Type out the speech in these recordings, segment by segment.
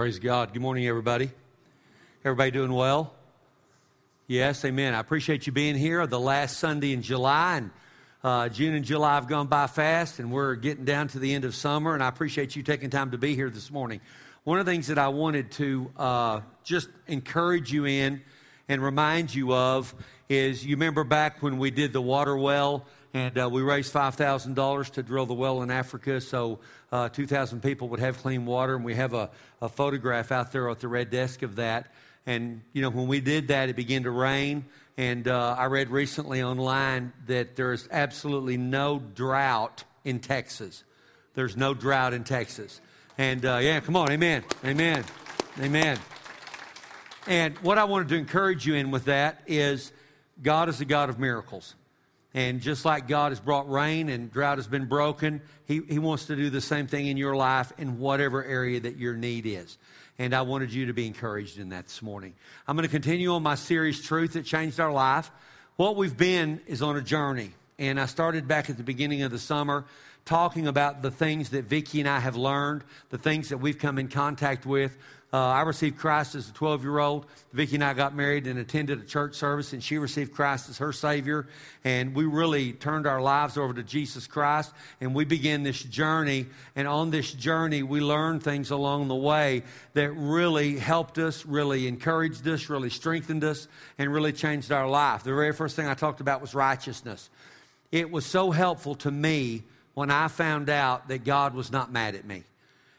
Praise God. Good morning, everybody. Everybody doing well? Yes, amen. I appreciate you being here. The last Sunday in July, and June and July have gone by fast, and we're getting down to the end of summer, and I appreciate you taking time to be here this morning. One of the things that I wanted to just encourage you in and remind you of is, you remember back when we did the water well, and we raised $5,000 to drill the well in Africa so 2,000 people would have clean water. And we have a photograph out there at the red desk of that. And, you know, when we did that, it began to rain. And I read recently online that there's absolutely no drought in Texas. There's no drought in Texas. And, yeah, come on, amen, amen, amen. And what I wanted to encourage you in with that is, God is the God of miracles. And just like God has brought rain and drought has been broken, He wants to do the same thing in your life in whatever area that your need is. And I wanted you to be encouraged in that this morning. I'm going to continue on my series, Truth That Changed Our Life. What we've been is on a journey. And I started back at the beginning of the summer talking about the things that Vicki and I have learned, the things that we've come in contact with. I received Christ as a 12-year-old. Vicki and I got married and attended a church service, and she received Christ as her Savior. And we really turned our lives over to Jesus Christ, and we began this journey. And on this journey, we learned things along the way that really helped us, really encouraged us, really strengthened us, and really changed our life. The very first thing I talked about was righteousness. It was so helpful to me when I found out that God was not mad at me.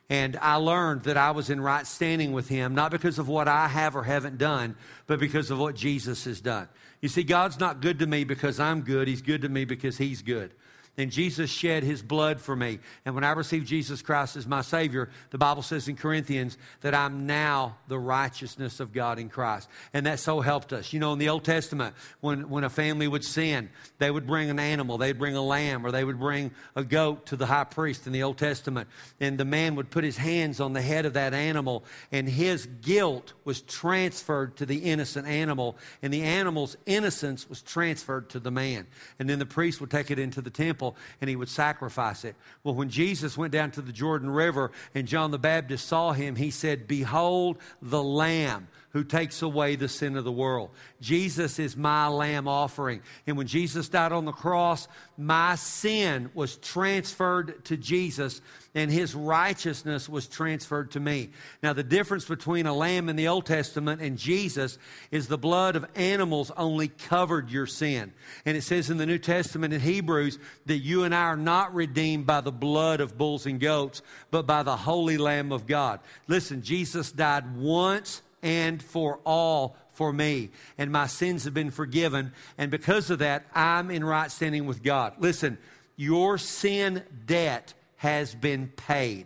And I learned that I was in right standing with Him, not because of what I have or haven't done, but because of what Jesus has done. You see, God's not good to me because I'm good. He's good to me because He's good. And Jesus shed His blood for me. And when I received Jesus Christ as my Savior, the Bible says in Corinthians that I'm now the righteousness of God in Christ. And that so helped us. You know, in the Old Testament, when a family would sin, they would bring an animal. They'd bring a lamb, or they would bring a goat to the high priest in the Old Testament. And the man would put his hands on the head of that animal, and his guilt was transferred to the innocent animal. And the animal's innocence was transferred to the man. And then the priest would take it into the temple, and he would sacrifice it. Well, when Jesus went down to the Jordan River and John the Baptist saw Him, he said, "Behold the Lamb who takes away the sin of the world." Jesus is my lamb offering. And when Jesus died on the cross, my sin was transferred to Jesus, and His righteousness was transferred to me. Now, the difference between a lamb in the Old Testament and Jesus is the blood of animals only covered your sin. And it says in the New Testament in Hebrews that you and I are not redeemed by the blood of bulls and goats, but by the Holy Lamb of God. Listen, Jesus died once and for all for me, and my sins have been forgiven, and because of that, I'm in right standing with God. Listen, your sin debt has been paid.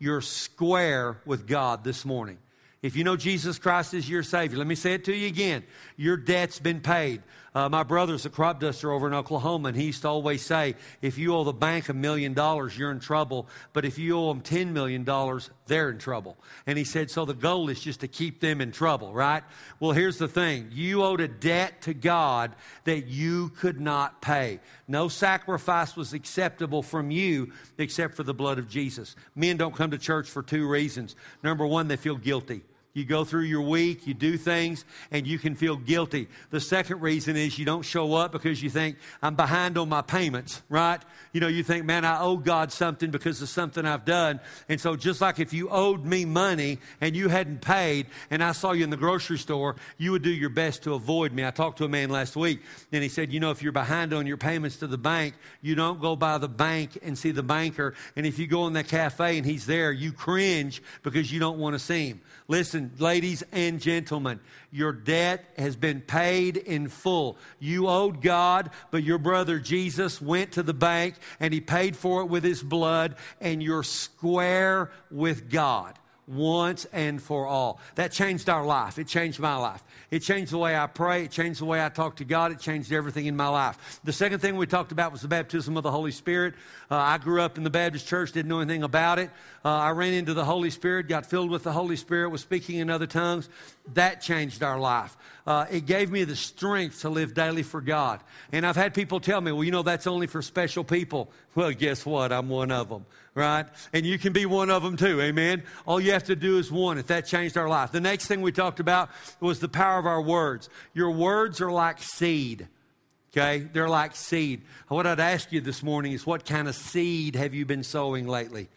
You're square with God this morning. If you know Jesus Christ is your Savior, let me say it to you again. Your debt's been paid. My brother's a crop duster over in Oklahoma, and he used to always say, if you owe the bank $1 million, you're in trouble. But if you owe them $10 million, they're in trouble. And he said, so the goal is just to keep them in trouble, right? Well, here's the thing. You owed a debt to God that you could not pay. No sacrifice was acceptable from you except for the blood of Jesus. Men don't come to church for two reasons. Number one, they feel guilty. You go through your week, you do things, and you can feel guilty. The second reason is you don't show up because you think, I'm behind on my payments, right? You know, you think, man, I owe God something because of something I've done. And so just like if you owed me money and you hadn't paid, and I saw you in the grocery store, you would do your best to avoid me. I talked to a man last week, and he said, you know, if you're behind on your payments to the bank, you don't go by the bank and see the banker. And if you go in that cafe and he's there, you cringe because you don't want to see him. Listen, ladies and gentlemen, your debt has been paid in full. You owed God, but your brother Jesus went to the bank and He paid for it with His blood, and you're square with God once and for all. That changed our life. It changed my life. It changed the way I pray. It changed the way I talk to God. It changed everything in my life. The second thing we talked about was the baptism of the Holy Spirit. I grew up in the Baptist church, didn't know anything about it. I ran into the Holy Spirit, got filled with the Holy Spirit, was speaking in other tongues. That changed our life. It gave me the strength to live daily for God. And I've had people tell me, well, you know, that's only for special people. Well, guess what? I'm one of them, right? And you can be one of them too, amen? Oh, yeah. have to do is want it. That changed our life. The next thing we talked about was the power of our words. Your words are like seed. Okay, they're like seed. What I'd ask you this morning is, what kind of seed have you been sowing lately?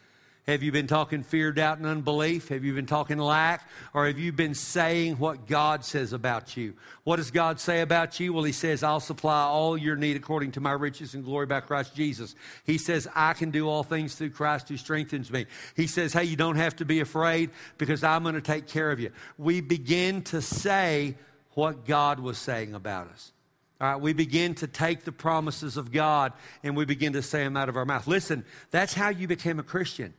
Have you been talking fear, doubt, and unbelief? Have you been talking lack? Or have you been saying what God says about you? What does God say about you? Well, He says, I'll supply all your need according to my riches and glory by Christ Jesus. He says, I can do all things through Christ who strengthens me. He says, hey, you don't have to be afraid because I'm going to take care of you. We begin to say what God was saying about us. All right, we begin to take the promises of God and we begin to say them out of our mouth. Listen, that's how you became a Christian.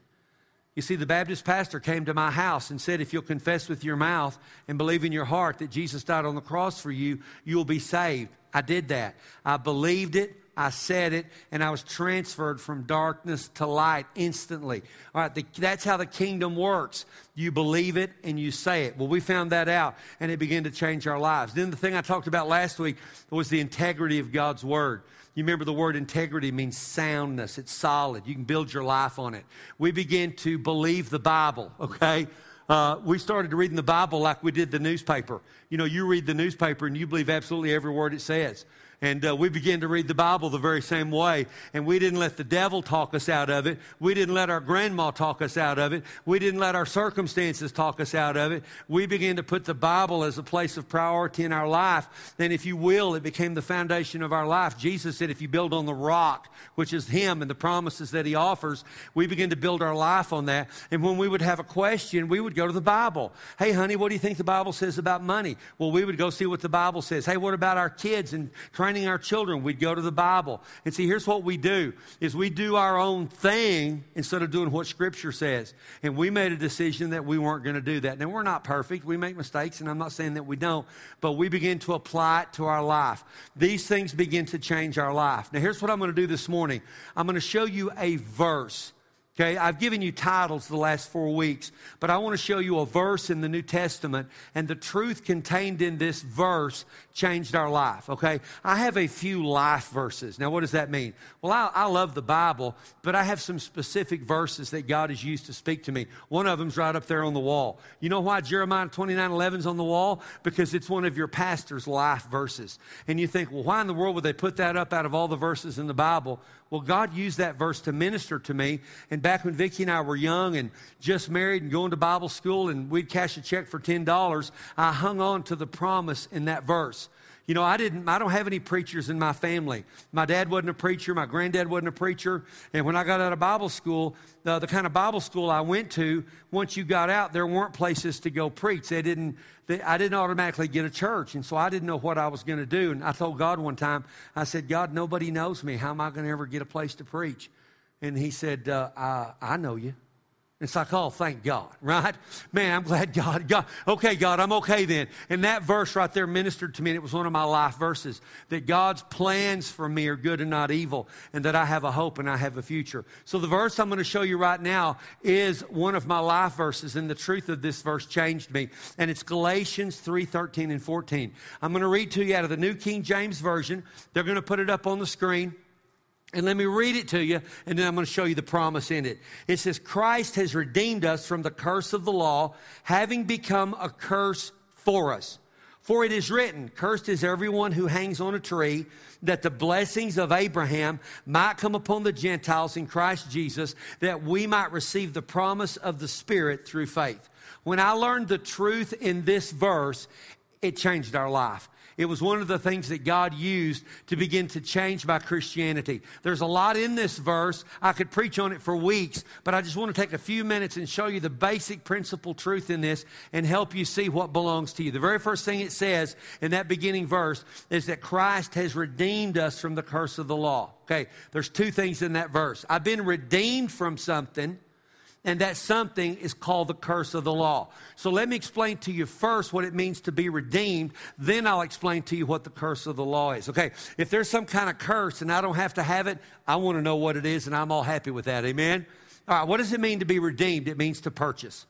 You see, the Baptist pastor came to my house and said, if you'll confess with your mouth and believe in your heart that Jesus died on the cross for you, you'll be saved. I did that. I believed it. I said it, and I was transferred from darkness to light instantly. All right, that's how the kingdom works. You believe it and you say it. Well, we found that out, and it began to change our lives. Then the thing I talked about last week was the integrity of God's word. You remember the word integrity means soundness. It's solid. You can build your life on it. We begin to believe the Bible, okay? We started reading the Bible like we did the newspaper. You know, you read the newspaper and you believe absolutely every word it says. And we began to read the Bible the very same way. And we didn't let the devil talk us out of it. We didn't let our grandma talk us out of it. We didn't let our circumstances talk us out of it. We began to put the Bible as a place of priority in our life. And if you will, it became the foundation of our life. Jesus said, if you build on the rock, which is Him and the promises that He offers, we begin to build our life on that. And when we would have a question, we would go to the Bible. Hey, honey, what do you think the Bible says about money? Well, we would go see what the Bible says. Hey, what about our kids and our children? We'd go to the Bible. And see, here's what we do, is we do our own thing instead of doing what Scripture says. And we made a decision that we weren't going to do that. Now, we're not perfect. We make mistakes, and I'm not saying that we don't, but we begin to apply it to our life. These things begin to change our life. Now, here's what I'm going to do this morning. I'm going to show you a verse. Okay, I've given you titles the last 4 weeks, but I want to show you a verse in the New Testament, and the truth contained in this verse changed our life, okay? I have a few life verses. Now, what does that mean? Well, I love the Bible, but I have some specific verses that God has used to speak to me. One of them's right up there on the wall. You know why Jeremiah 29:11's on the wall? Because it's one of your pastor's life verses. And you think, well, why in the world would they put that up out of all the verses in the Bible? Well, God used that verse to minister to me. And back when Vicki and I were young and just married and going to Bible school and we'd cash a check for $10, I hung on to the promise in that verse. You know, I don't have any preachers in my family. My dad wasn't a preacher. My granddad wasn't a preacher. And when I got out of Bible school, the kind of Bible school I went to, once you got out, there weren't places to go preach. I didn't automatically get a church. And so I didn't know what I was going to do. And I told God one time, I said, God, nobody knows me. How am I going to ever get a place to preach? And He said, I know you. It's like, oh, thank God, right? Man, I'm glad God. Okay, God, I'm okay then. And that verse right there ministered to me, and it was one of my life verses, that God's plans for me are good and not evil, and that I have a hope and I have a future. So the verse I'm going to show you right now is one of my life verses, and the truth of this verse changed me, and it's Galatians 3:13 and 14. I'm going to read to you out of the New King James Version. They're going to put it up on the screen. And let me read it to you, and then I'm going to show you the promise in it. It says, Christ has redeemed us from the curse of the law, having become a curse for us. For it is written, cursed is everyone who hangs on a tree, that the blessings of Abraham might come upon the Gentiles in Christ Jesus, that we might receive the promise of the Spirit through faith. When I learned the truth in this verse, it changed our life. It was one of the things that God used to begin to change my Christianity. There's a lot in this verse. I could preach on it for weeks, but I just want to take a few minutes and show you the basic principle truth in this and help you see what belongs to you. The very first thing it says in that beginning verse is that Christ has redeemed us from the curse of the law. Okay, there's two things in that verse. I've been redeemed from something, and that something is called the curse of the law. So let me explain to you first what it means to be redeemed. Then I'll explain to you what the curse of the law is. Okay, if there's some kind of curse and I don't have to have it, I want to know what it is, and I'm all happy with that. Amen? All right, what does it mean to be redeemed? It means to purchase.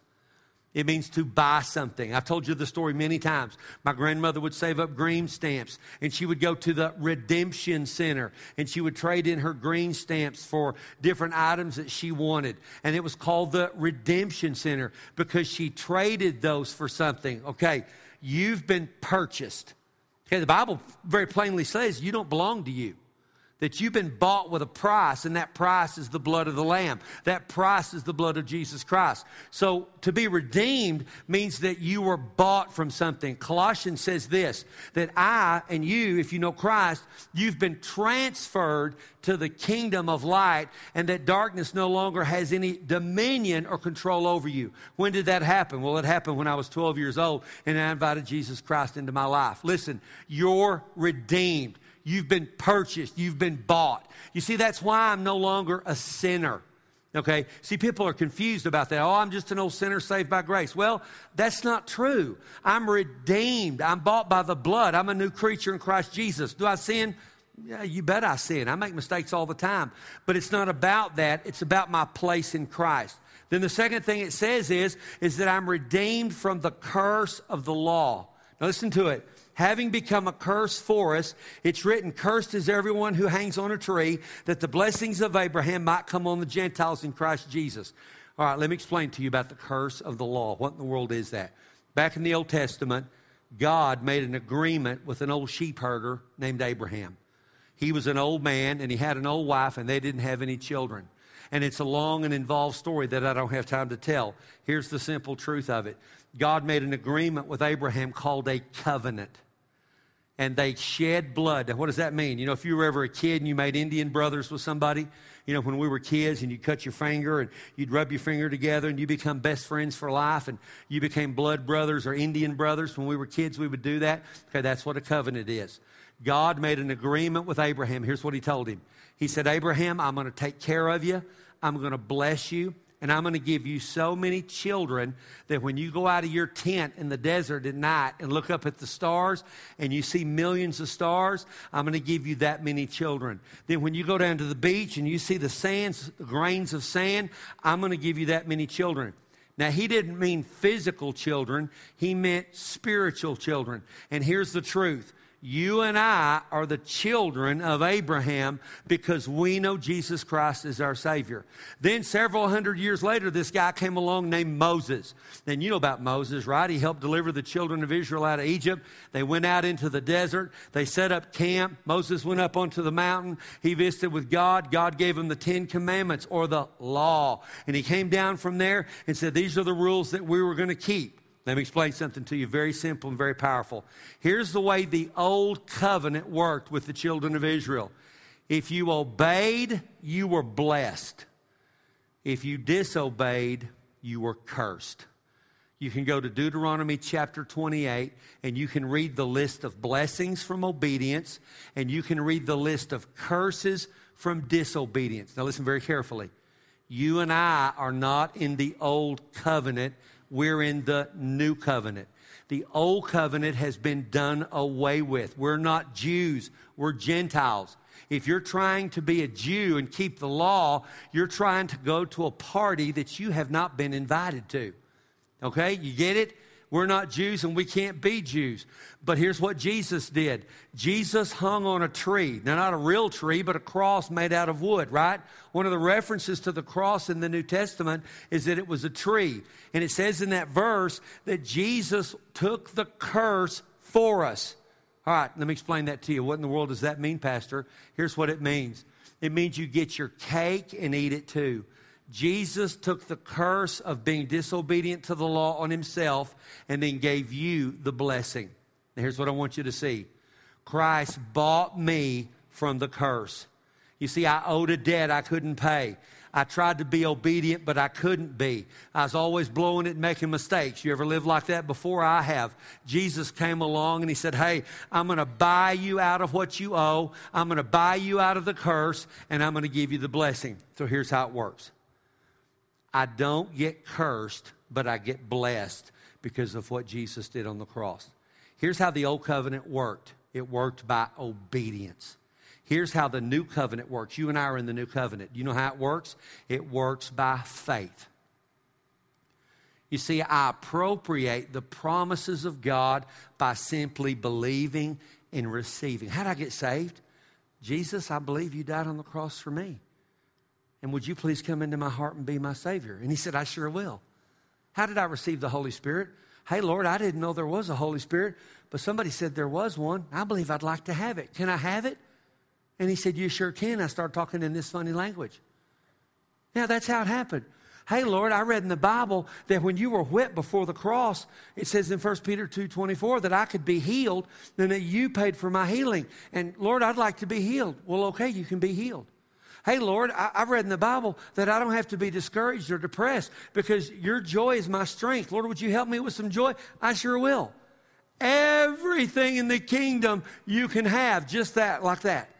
It means to buy something. I've told you the story many times. My grandmother would save up green stamps, and she would go to the redemption center, and she would trade in her green stamps for different items that she wanted. And it was called the redemption center because she traded those for something. Okay, you've been purchased. Okay, the Bible very plainly says you don't belong to you. That you've been bought with a price, and that price is the blood of the Lamb. That price is the blood of Jesus Christ. So to be redeemed means that you were bought from something. Colossians says this, that I and you, if you know Christ, you've been transferred to the kingdom of light, and that darkness no longer has any dominion or control over you. When did that happen? Well, it happened when I was 12 years old, and I invited Jesus Christ into my life. Listen, you're redeemed. You've been purchased. You've been bought. You see, that's why I'm no longer a sinner, okay? See, people are confused about that. Oh, I'm just an old sinner saved by grace. Well, that's not true. I'm redeemed. I'm bought by the blood. I'm a new creature in Christ Jesus. Do I sin? Yeah, you bet I sin. I make mistakes all the time. But it's not about that. It's about my place in Christ. Then the second thing it says is that I'm redeemed from the curse of the law. Now listen to it. Having become a curse for us, it's written, cursed is everyone who hangs on a tree, that the blessings of Abraham might come on the Gentiles in Christ Jesus. All right, let me explain to you about the curse of the law. What in the world is that? Back in the Old Testament, God made an agreement with an old sheep herder named Abraham. He was an old man, and he had an old wife, and they didn't have any children. And it's a long and involved story that I don't have time to tell. Here's the simple truth of it. God made an agreement with Abraham called a covenant. And they shed blood. Now, what does that mean? You know, if you were ever a kid and you made Indian brothers with somebody, you know, when we were kids and you cut your finger and you'd rub your finger together and you become best friends for life and you became blood brothers or Indian brothers. When we were kids, we would do that. Okay, that's what a covenant is. God made an agreement with Abraham. Here's what he told him. He said, Abraham, I'm going to take care of you. I'm going to bless you. And I'm going to give you so many children that when you go out of your tent in the desert at night and look up at the stars and you see millions of stars, I'm going to give you that many children. Then when you go down to the beach and you see the sands, the grains of sand, I'm going to give you that many children. Now, he didn't mean physical children. He meant spiritual children. And here's the truth. You and I are the children of Abraham because we know Jesus Christ is our Savior. Then several hundred years later, this guy came along named Moses. And you know about Moses, right? He helped deliver the children of Israel out of Egypt. They went out into the desert. They set up camp. Moses went up onto the mountain. He visited with God. God gave him the Ten Commandments or the law. And he came down from there and said, these are the rules that we were going to keep. Let me explain something to you, very simple and very powerful. Here's the way the old covenant worked with the children of Israel. If you obeyed, you were blessed. If you disobeyed, you were cursed. You can go to Deuteronomy chapter 28, and you can read the list of blessings from obedience, and you can read the list of curses from disobedience. Now listen very carefully. You and I are not in the old covenant. We're in the new covenant. The old covenant has been done away with. We're not Jews. We're Gentiles. If you're trying to be a Jew and keep the law, you're trying to go to a party that you have not been invited to. Okay? You get it? We're not Jews and we can't be Jews. But here's what Jesus did. Jesus hung on a tree. Now, not a real tree, but a cross made out of wood, right? One of the references to the cross in the New Testament is that it was a tree. And it says in that verse that Jesus took the curse for us. All right, let me explain that to you. What in the world does that mean, Pastor? Here's what it means. It means you get your cake and eat it too. Jesus took the curse of being disobedient to the law on himself and then gave you the blessing. Now, here's what I want you to see. Christ bought me from the curse. You see, I owed a debt I couldn't pay. I tried to be obedient, but I couldn't be. I was always blowing it and making mistakes. You ever lived like that before? I have. Jesus came along and he said, hey, I'm going to buy you out of what you owe. I'm going to buy you out of the curse, and I'm going to give you the blessing. So here's how it works. I don't get cursed, but I get blessed because of what Jesus did on the cross. Here's how the old covenant worked. It worked by obedience. Here's how the new covenant works. You and I are in the new covenant. You know how it works? It works by faith. You see, I appropriate the promises of God by simply believing and receiving. How did I get saved? Jesus, I believe you died on the cross for me. And would you please come into my heart and be my Savior? And he said, I sure will. How did I receive the Holy Spirit? Hey, Lord, I didn't know there was a Holy Spirit, but somebody said there was one. I believe I'd like to have it. Can I have it? And he said, you sure can. I started talking in this funny language. Now, that's how it happened. Hey, Lord, I read in the Bible that when you were whipped before the cross, it says in 1 Peter 2:24 that I could be healed and that you paid for my healing. And, Lord, I'd like to be healed. Well, okay, you can be healed. Hey, Lord, I've read in the Bible that I don't have to be discouraged or depressed because your joy is my strength. Lord, would you help me with some joy? I sure will. Everything in the kingdom you can have, just that, like that.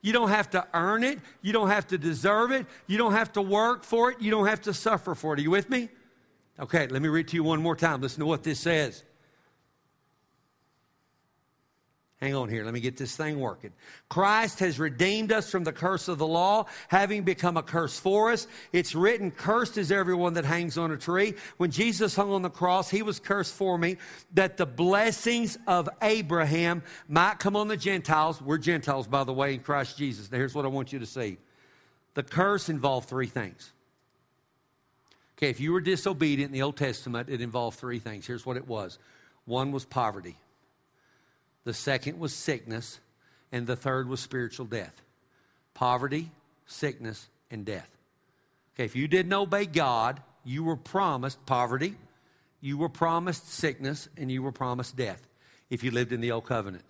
You don't have to earn it. You don't have to deserve it. You don't have to work for it. You don't have to suffer for it. Are you with me? Okay, let me read to you one more time. Listen to what this says. Hang on here. Let me get this thing working. Christ has redeemed us from the curse of the law, having become a curse for us. It's written, cursed is everyone that hangs on a tree. When Jesus hung on the cross, he was cursed for me, that the blessings of Abraham might come on the Gentiles. We're Gentiles, by the way, in Christ Jesus. Now, here's what I want you to see. The curse involved three things. Okay, if you were disobedient in the Old Testament, it involved three things. Here's what it was. One was poverty. The second was sickness, and the third was spiritual death. Poverty, sickness, and death. Okay, if you didn't obey God, you were promised poverty, you were promised sickness, and you were promised death if you lived in the Old Covenant.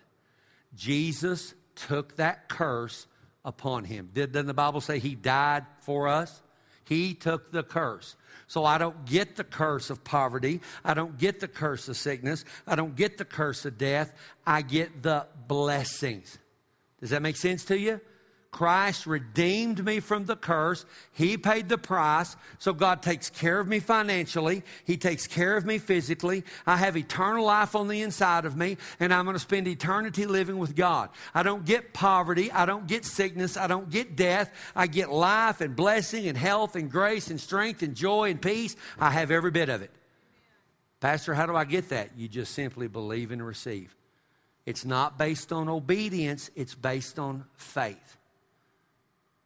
Jesus took that curse upon him. Doesn't the Bible say he died for us? He took the curse. So I don't get the curse of poverty. I don't get the curse of sickness. I don't get the curse of death. I get the blessings. Does that make sense to you? Christ redeemed me from the curse. He paid the price. So God takes care of me financially. He takes care of me physically. I have eternal life on the inside of me, and I'm going to spend eternity living with God. I don't get poverty. I don't get sickness. I don't get death. I get life and blessing and health and grace and strength and joy and peace. I have every bit of it. Pastor, how do I get that? You just simply believe and receive. It's not based on obedience. It's based on faith.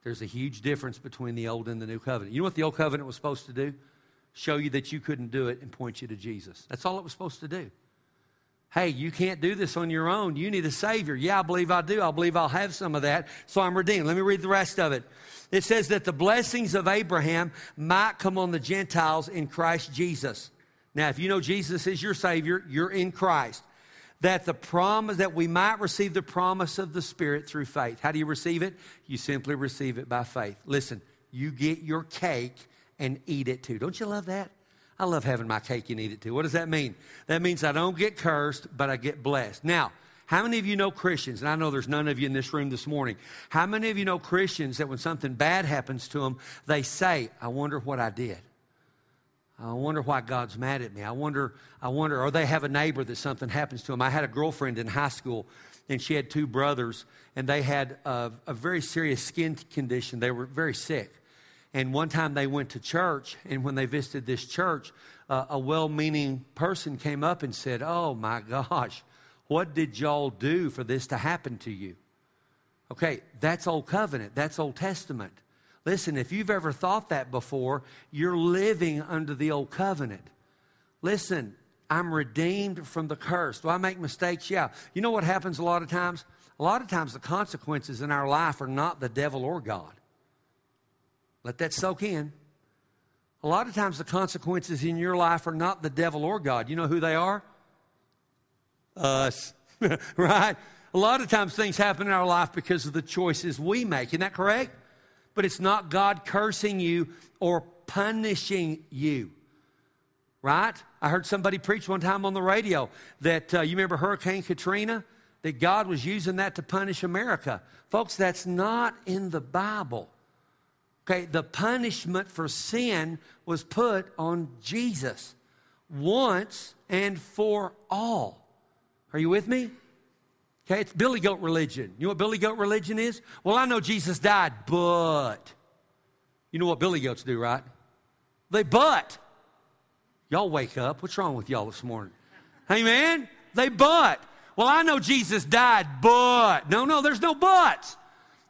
There's a huge difference between the Old and the New Covenant. You know what the Old Covenant was supposed to do? Show you that you couldn't do it and point you to Jesus. That's all it was supposed to do. Hey, you can't do this on your own. You need a Savior. Yeah, I believe I do. I believe I'll have some of that, so I'm redeemed. Let me read the rest of it. It says that the blessings of Abraham might come on the Gentiles in Christ Jesus. Now, if you know Jesus is your Savior, you're in Christ. That the promise, that we might receive the promise of the Spirit through faith. How do you receive it? You simply receive it by faith. Listen, you get your cake and eat it too. Don't you love that? I love having my cake and eat it too. What does that mean? That means I don't get cursed, but I get blessed. Now, how many of you know Christians, and I know there's none of you in this room this morning, how many of you know Christians that when something bad happens to them, they say, I wonder what I did. I wonder why God's mad at me. I wonder, or they have a neighbor that something happens to them. I had a girlfriend in high school, and she had two brothers, and they had a very serious skin condition. They were very sick. And one time they went to church, and when they visited this church, a well-meaning person came up and said, oh, my gosh, what did y'all do for this to happen to you? Okay, that's Old Covenant. That's Old Testament. Listen, if you've ever thought that before, you're living under the Old Covenant. Listen, I'm redeemed from the curse. Do I make mistakes? Yeah. You know what happens a lot of times? A lot of times the consequences in our life are not the devil or God. Let that soak in. A lot of times the consequences in your life are not the devil or God. You know who they are? Us, right? A lot of times things happen in our life because of the choices we make. Isn't that correct? But it's not God cursing you or punishing you, right? I heard somebody preach one time on the radio that, you remember Hurricane Katrina? That God was using that to punish America. Folks, that's not in the Bible. Okay, the punishment for sin was put on Jesus once and for all. Are you with me? Okay, it's Billy Goat religion. You know what Billy Goat religion is? Well, I know Jesus died, but. You know what Billy Goats do, right? They but. Y'all wake up. What's wrong with y'all this morning? Amen? They but. Well, I know Jesus died, but. No, there's no buts.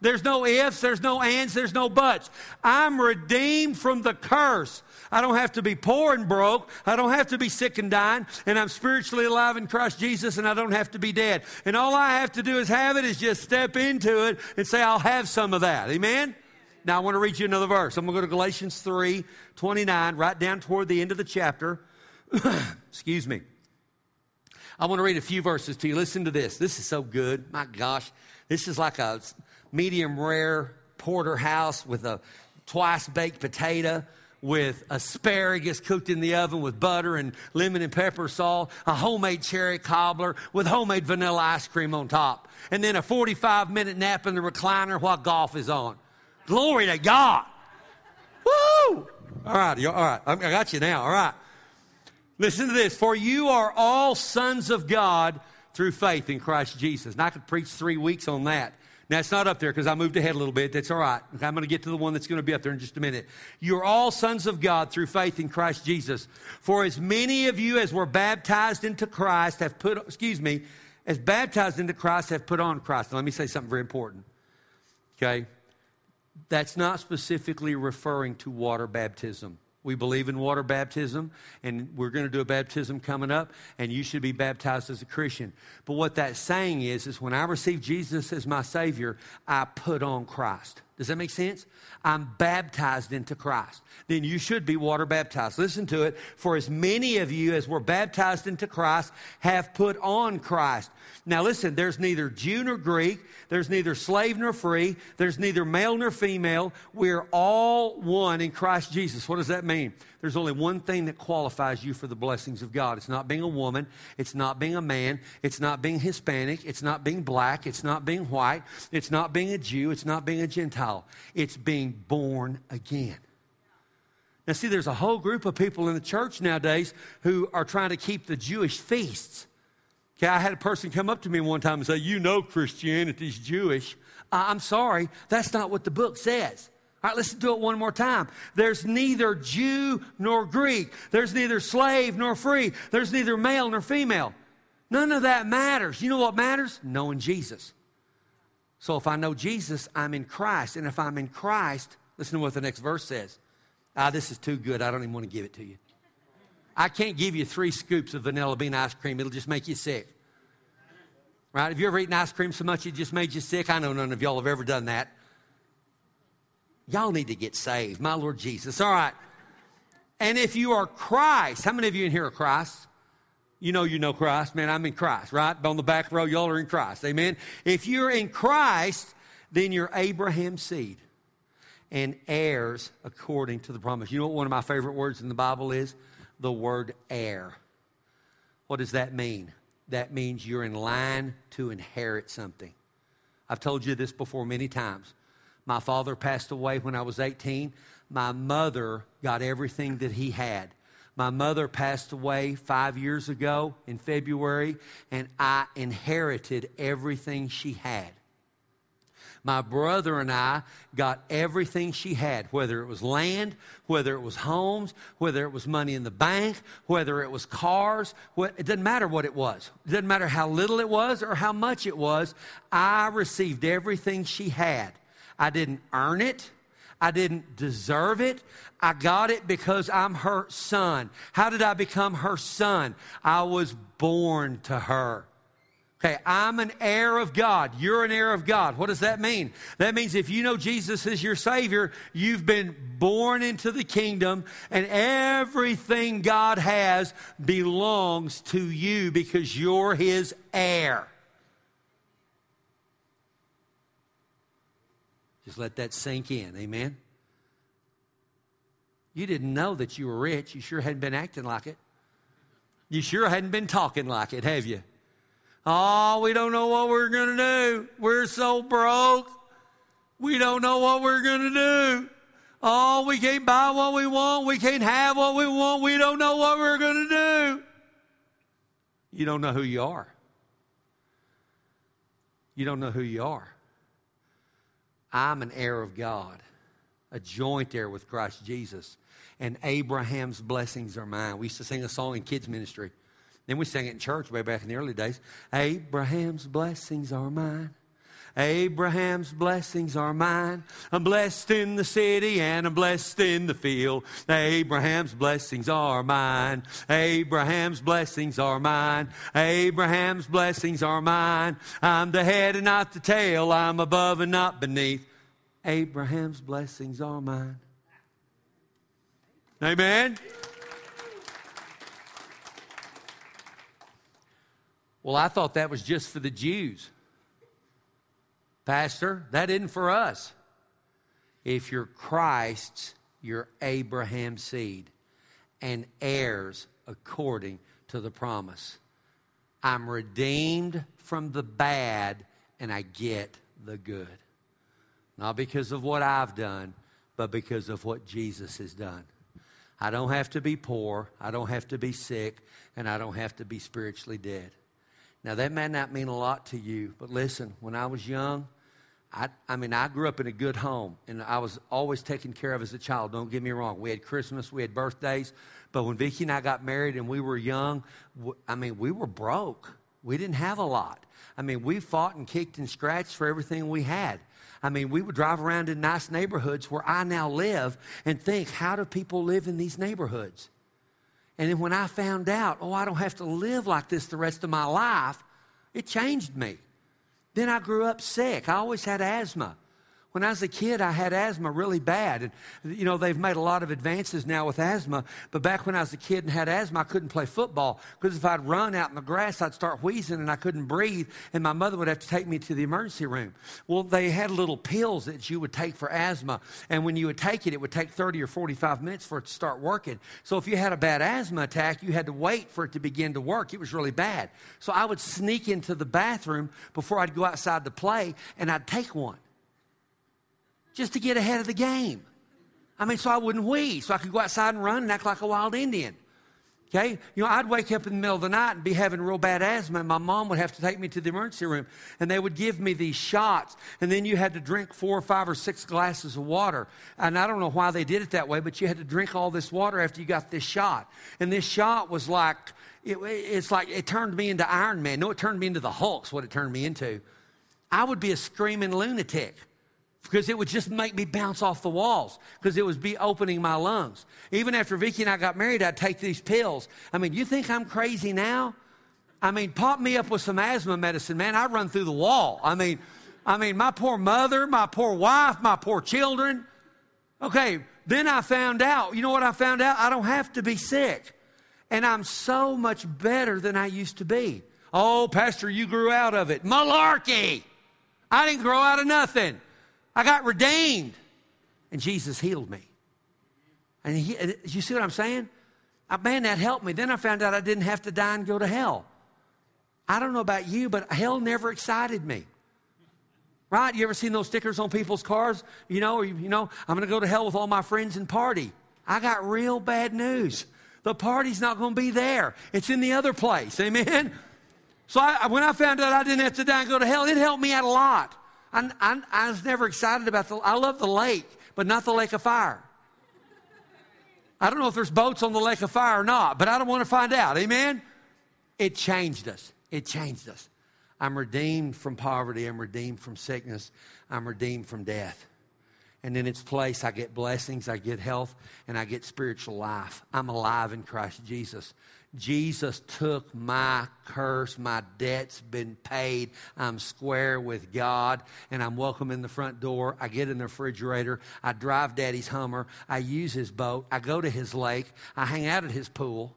There's no ifs, there's no ands, there's no buts. I'm redeemed from the curse. I don't have to be poor and broke. I don't have to be sick and dying. And I'm spiritually alive in Christ Jesus, and I don't have to be dead. And all I have to do is have it, is just step into it and say, I'll have some of that. Amen? Now, I want to read you another verse. I'm going to go to Galatians 3:29, right down toward the end of the chapter. Excuse me. I want to read a few verses to you. Listen to this. This is so good. My gosh. This is like a medium rare porterhouse with a twice baked potato with asparagus cooked in the oven with butter and lemon and pepper salt, a homemade cherry cobbler with homemade vanilla ice cream on top, and then a 45-minute nap in the recliner while golf is on. Glory to God. Woo! All right. I got you now. All right. Listen to this. For you are all sons of God through faith in Christ Jesus. And I could preach 3 weeks on that. Now, it's not up there because I moved ahead a little bit. That's all right. I'm going to get to the one that's going to be up there in just a minute. You're all sons of God through faith in Christ Jesus. For as many of you as were baptized into Christ have put, as baptized into Christ have put on Christ. Now, let me say something very important. Okay? That's not specifically referring to water baptism. We believe in water baptism, and we're going to do a baptism coming up, and you should be baptized as a Christian. But what that's saying is when I receive Jesus as my Savior, I put on Christ. Does that make sense? I'm baptized into Christ. Then you should be water baptized. Listen to it. For as many of you as were baptized into Christ have put on Christ. Now listen, there's neither Jew nor Greek. There's neither slave nor free. There's neither male nor female. We're all one in Christ Jesus. What does that mean? There's only one thing that qualifies you for the blessings of God. It's not being a woman. It's not being a man. It's not being Hispanic. It's not being black. It's not being white. It's not being a Jew. It's not being a Gentile. It's being born again. Now, see, there's a whole group of people in the church nowadays who are trying to keep the Jewish feasts. Okay, I had a person come up to me one time and say, you know Christianity's Jewish. I'm sorry, that's not what the book says. All right, let's do it one more time. There's neither Jew nor Greek. There's neither slave nor free. There's neither male nor female. None of that matters. You know what matters? Knowing Jesus. So if I know Jesus, I'm in Christ. And if I'm in Christ, listen to what the next verse says. This is too good. I don't even want to give it to you. I can't give you 3 scoops of vanilla bean ice cream. It'll just make you sick. Right? Have you ever eaten ice cream so much it just made you sick? I know none of y'all have ever done that. Y'all need to get saved. My Lord Jesus. All right. And if you are Christ, how many of you in here are Christ? You know Christ. Man, I'm in Christ, right? On the back row, y'all are in Christ. Amen. If you're in Christ, then you're Abraham's seed and heirs according to the promise. You know what one of my favorite words in the Bible is? The word heir. What does that mean? That means you're in line to inherit something. I've told you this before many times. My father passed away when I was 18. My mother got everything that he had. My mother passed away 5 years ago in February, and I inherited everything she had. My brother and I got everything she had, whether it was land, whether it was homes, whether it was money in the bank, whether it was cars. It doesn't matter what it was. It doesn't matter how little it was or how much it was. I received everything she had. I didn't earn it. I didn't deserve it. I got it because I'm her son. How did I become her son? I was born to her. Okay, I'm an heir of God. You're an heir of God. What does that mean? That means if you know Jesus is your Savior, you've been born into the kingdom, and everything God has belongs to you because you're His heir. Just let that sink in. Amen? You didn't know that you were rich. You sure hadn't been acting like it. You sure hadn't been talking like it, have you? Oh, we don't know what we're going to do. We're so broke. We don't know what we're going to do. Oh, we can't buy what we want. We can't have what we want. We don't know what we're going to do. You don't know who you are. I'm an heir of God. a joint heir with Christ Jesus. And Abraham's blessings are mine. We used to sing a song in kids' ministry. Then we sang it in church way back in the early days. Abraham's blessings are mine. Abraham's blessings are mine. I'm blessed in the city and I'm blessed in the field. Abraham's blessings are mine. Abraham's blessings are mine. Abraham's blessings are mine. I'm the head and not the tail. I'm above and not beneath. Abraham's blessings are mine. Amen. Well, I thought that was just for the Jews. Pastor, that isn't for us. If you're Christ's, you're Abraham's seed and heirs according to the promise. I'm redeemed from the bad and I get the good. Not because of what I've done, but because of what Jesus has done. I don't have to be poor, I don't have to be sick, and I don't have to be spiritually dead. Now, that may not mean a lot to you, but listen, when I was young, I grew up in a good home, and I was always taken care of as a child. Don't get me wrong. We had Christmas. We had birthdays. But when Vicki and I got married and we were young, we were broke. We didn't have a lot. We fought and kicked and scratched for everything we had. We would drive around in nice neighborhoods where I now live and think, how do people live in these neighborhoods? And then when I found out, I don't have to live like this the rest of my life, it changed me. Then I grew up sick. I always had asthma. When I was a kid, I had asthma really bad. And, they've made a lot of advances now with asthma. But back when I was a kid and had asthma, I couldn't play football. Because if I'd run out in the grass, I'd start wheezing and I couldn't breathe. And my mother would have to take me to the emergency room. Well, they had little pills that you would take for asthma. And when you would take it, it would take 30 or 45 minutes for it to start working. So if you had a bad asthma attack, you had to wait for it to begin to work. It was really bad. So I would sneak into the bathroom before I'd go outside to play and I'd take one. Just to get ahead of the game. So I wouldn't wheeze. So I could go outside and run and act like a wild Indian. Okay? I'd wake up in the middle of the night and be having real bad asthma. And my mom would have to take me to the emergency room. And they would give me these shots. And then you had to drink 4 or 5 or 6 glasses of water. And I don't know why they did it that way, but you had to drink all this water after you got this shot. And this shot was like, it turned me into Iron Man. No, it turned me into the Hulk is what it turned me into. I would be a screaming lunatic. Because it would just make me bounce off the walls. Because it would be opening my lungs. Even after Vicki and I got married, I'd take these pills. You think I'm crazy now? Pop me up with some asthma medicine, man. I'd run through the wall. My poor mother, my poor wife, my poor children. Okay, then I found out. You know what I found out? I don't have to be sick. And I'm so much better than I used to be. Oh, Pastor, you grew out of it. Malarkey! I didn't grow out of nothing. I got redeemed, and Jesus healed me. And you see what I'm saying? Man, that helped me. Then I found out I didn't have to die and go to hell. I don't know about you, but hell never excited me. Right? You ever seen those stickers on people's cars? I'm going to go to hell with all my friends and party. I got real bad news. The party's not going to be there. It's in the other place. Amen? So when I found out I didn't have to die and go to hell, it helped me out a lot. I was never excited about I love the lake, but not the lake of fire. I don't know if there's boats on the lake of fire or not, but I don't want to find out. Amen? It changed us. It changed us. I'm redeemed from poverty. I'm redeemed from sickness. I'm redeemed from death. And in its place, I get blessings, I get health, and I get spiritual life. I'm alive in Christ Jesus. Jesus took my curse. My debt's been paid. I'm square with God, and I'm welcome in the front door. I get in the refrigerator. I drive Daddy's Hummer. I use his boat. I go to his lake. I hang out at his pool.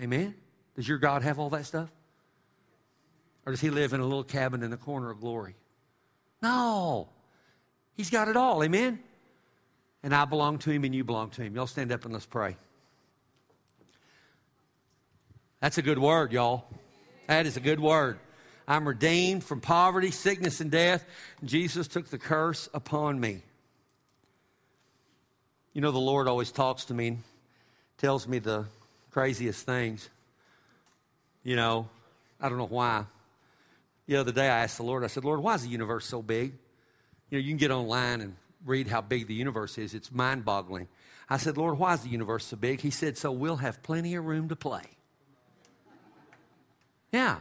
Amen? Does your God have all that stuff? Or does he live in a little cabin in the corner of glory? No. He's got it all. Amen? And I belong to him and you belong to him. Y'all stand up and let's pray. That's a good word, y'all. That is a good word. I'm redeemed from poverty, sickness, and death. Jesus took the curse upon me. The Lord always talks to me and tells me the craziest things. I don't know why. The other day I asked the Lord, I said, Lord, why is the universe so big? You know, you can get online and read how big the universe is. It's mind-boggling. I said, Lord, why is the universe so big? He said, so we'll have plenty of room to play. Yeah.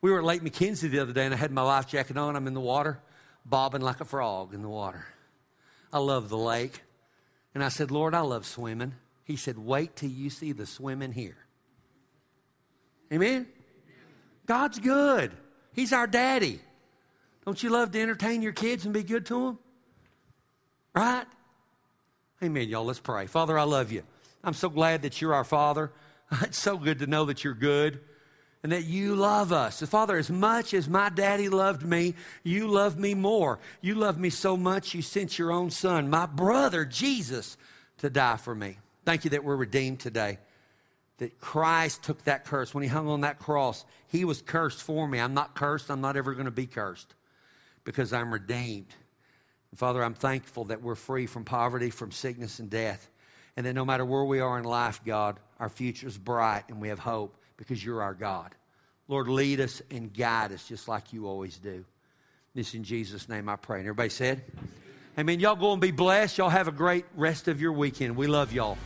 We were at Lake McKenzie the other day, and I had my life jacket on. I'm in the water, bobbing like a frog in the water. I love the lake. And I said, Lord, I love swimming. He said, wait till you see the swimming here. Amen? God's good. He's our daddy. Don't you love to entertain your kids and be good to them? Right? Amen, y'all. Let's pray. Father, I love you. I'm so glad that you're our Father. It's so good to know that you're good and that you love us. So, Father, as much as my daddy loved me, you love me more. You love me so much you sent your own son, my brother, Jesus, to die for me. Thank you that we're redeemed today, that Christ took that curse. When he hung on that cross, he was cursed for me. I'm not cursed. I'm not ever going to be cursed because I'm redeemed. And Father, I'm thankful that we're free from poverty, from sickness and death, and that no matter where we are in life, God, our future is bright and we have hope because you're our God. Lord, lead us and guide us just like you always do. This in Jesus' name I pray. And everybody said, amen. Y'all go and be blessed. Y'all have a great rest of your weekend. We love y'all.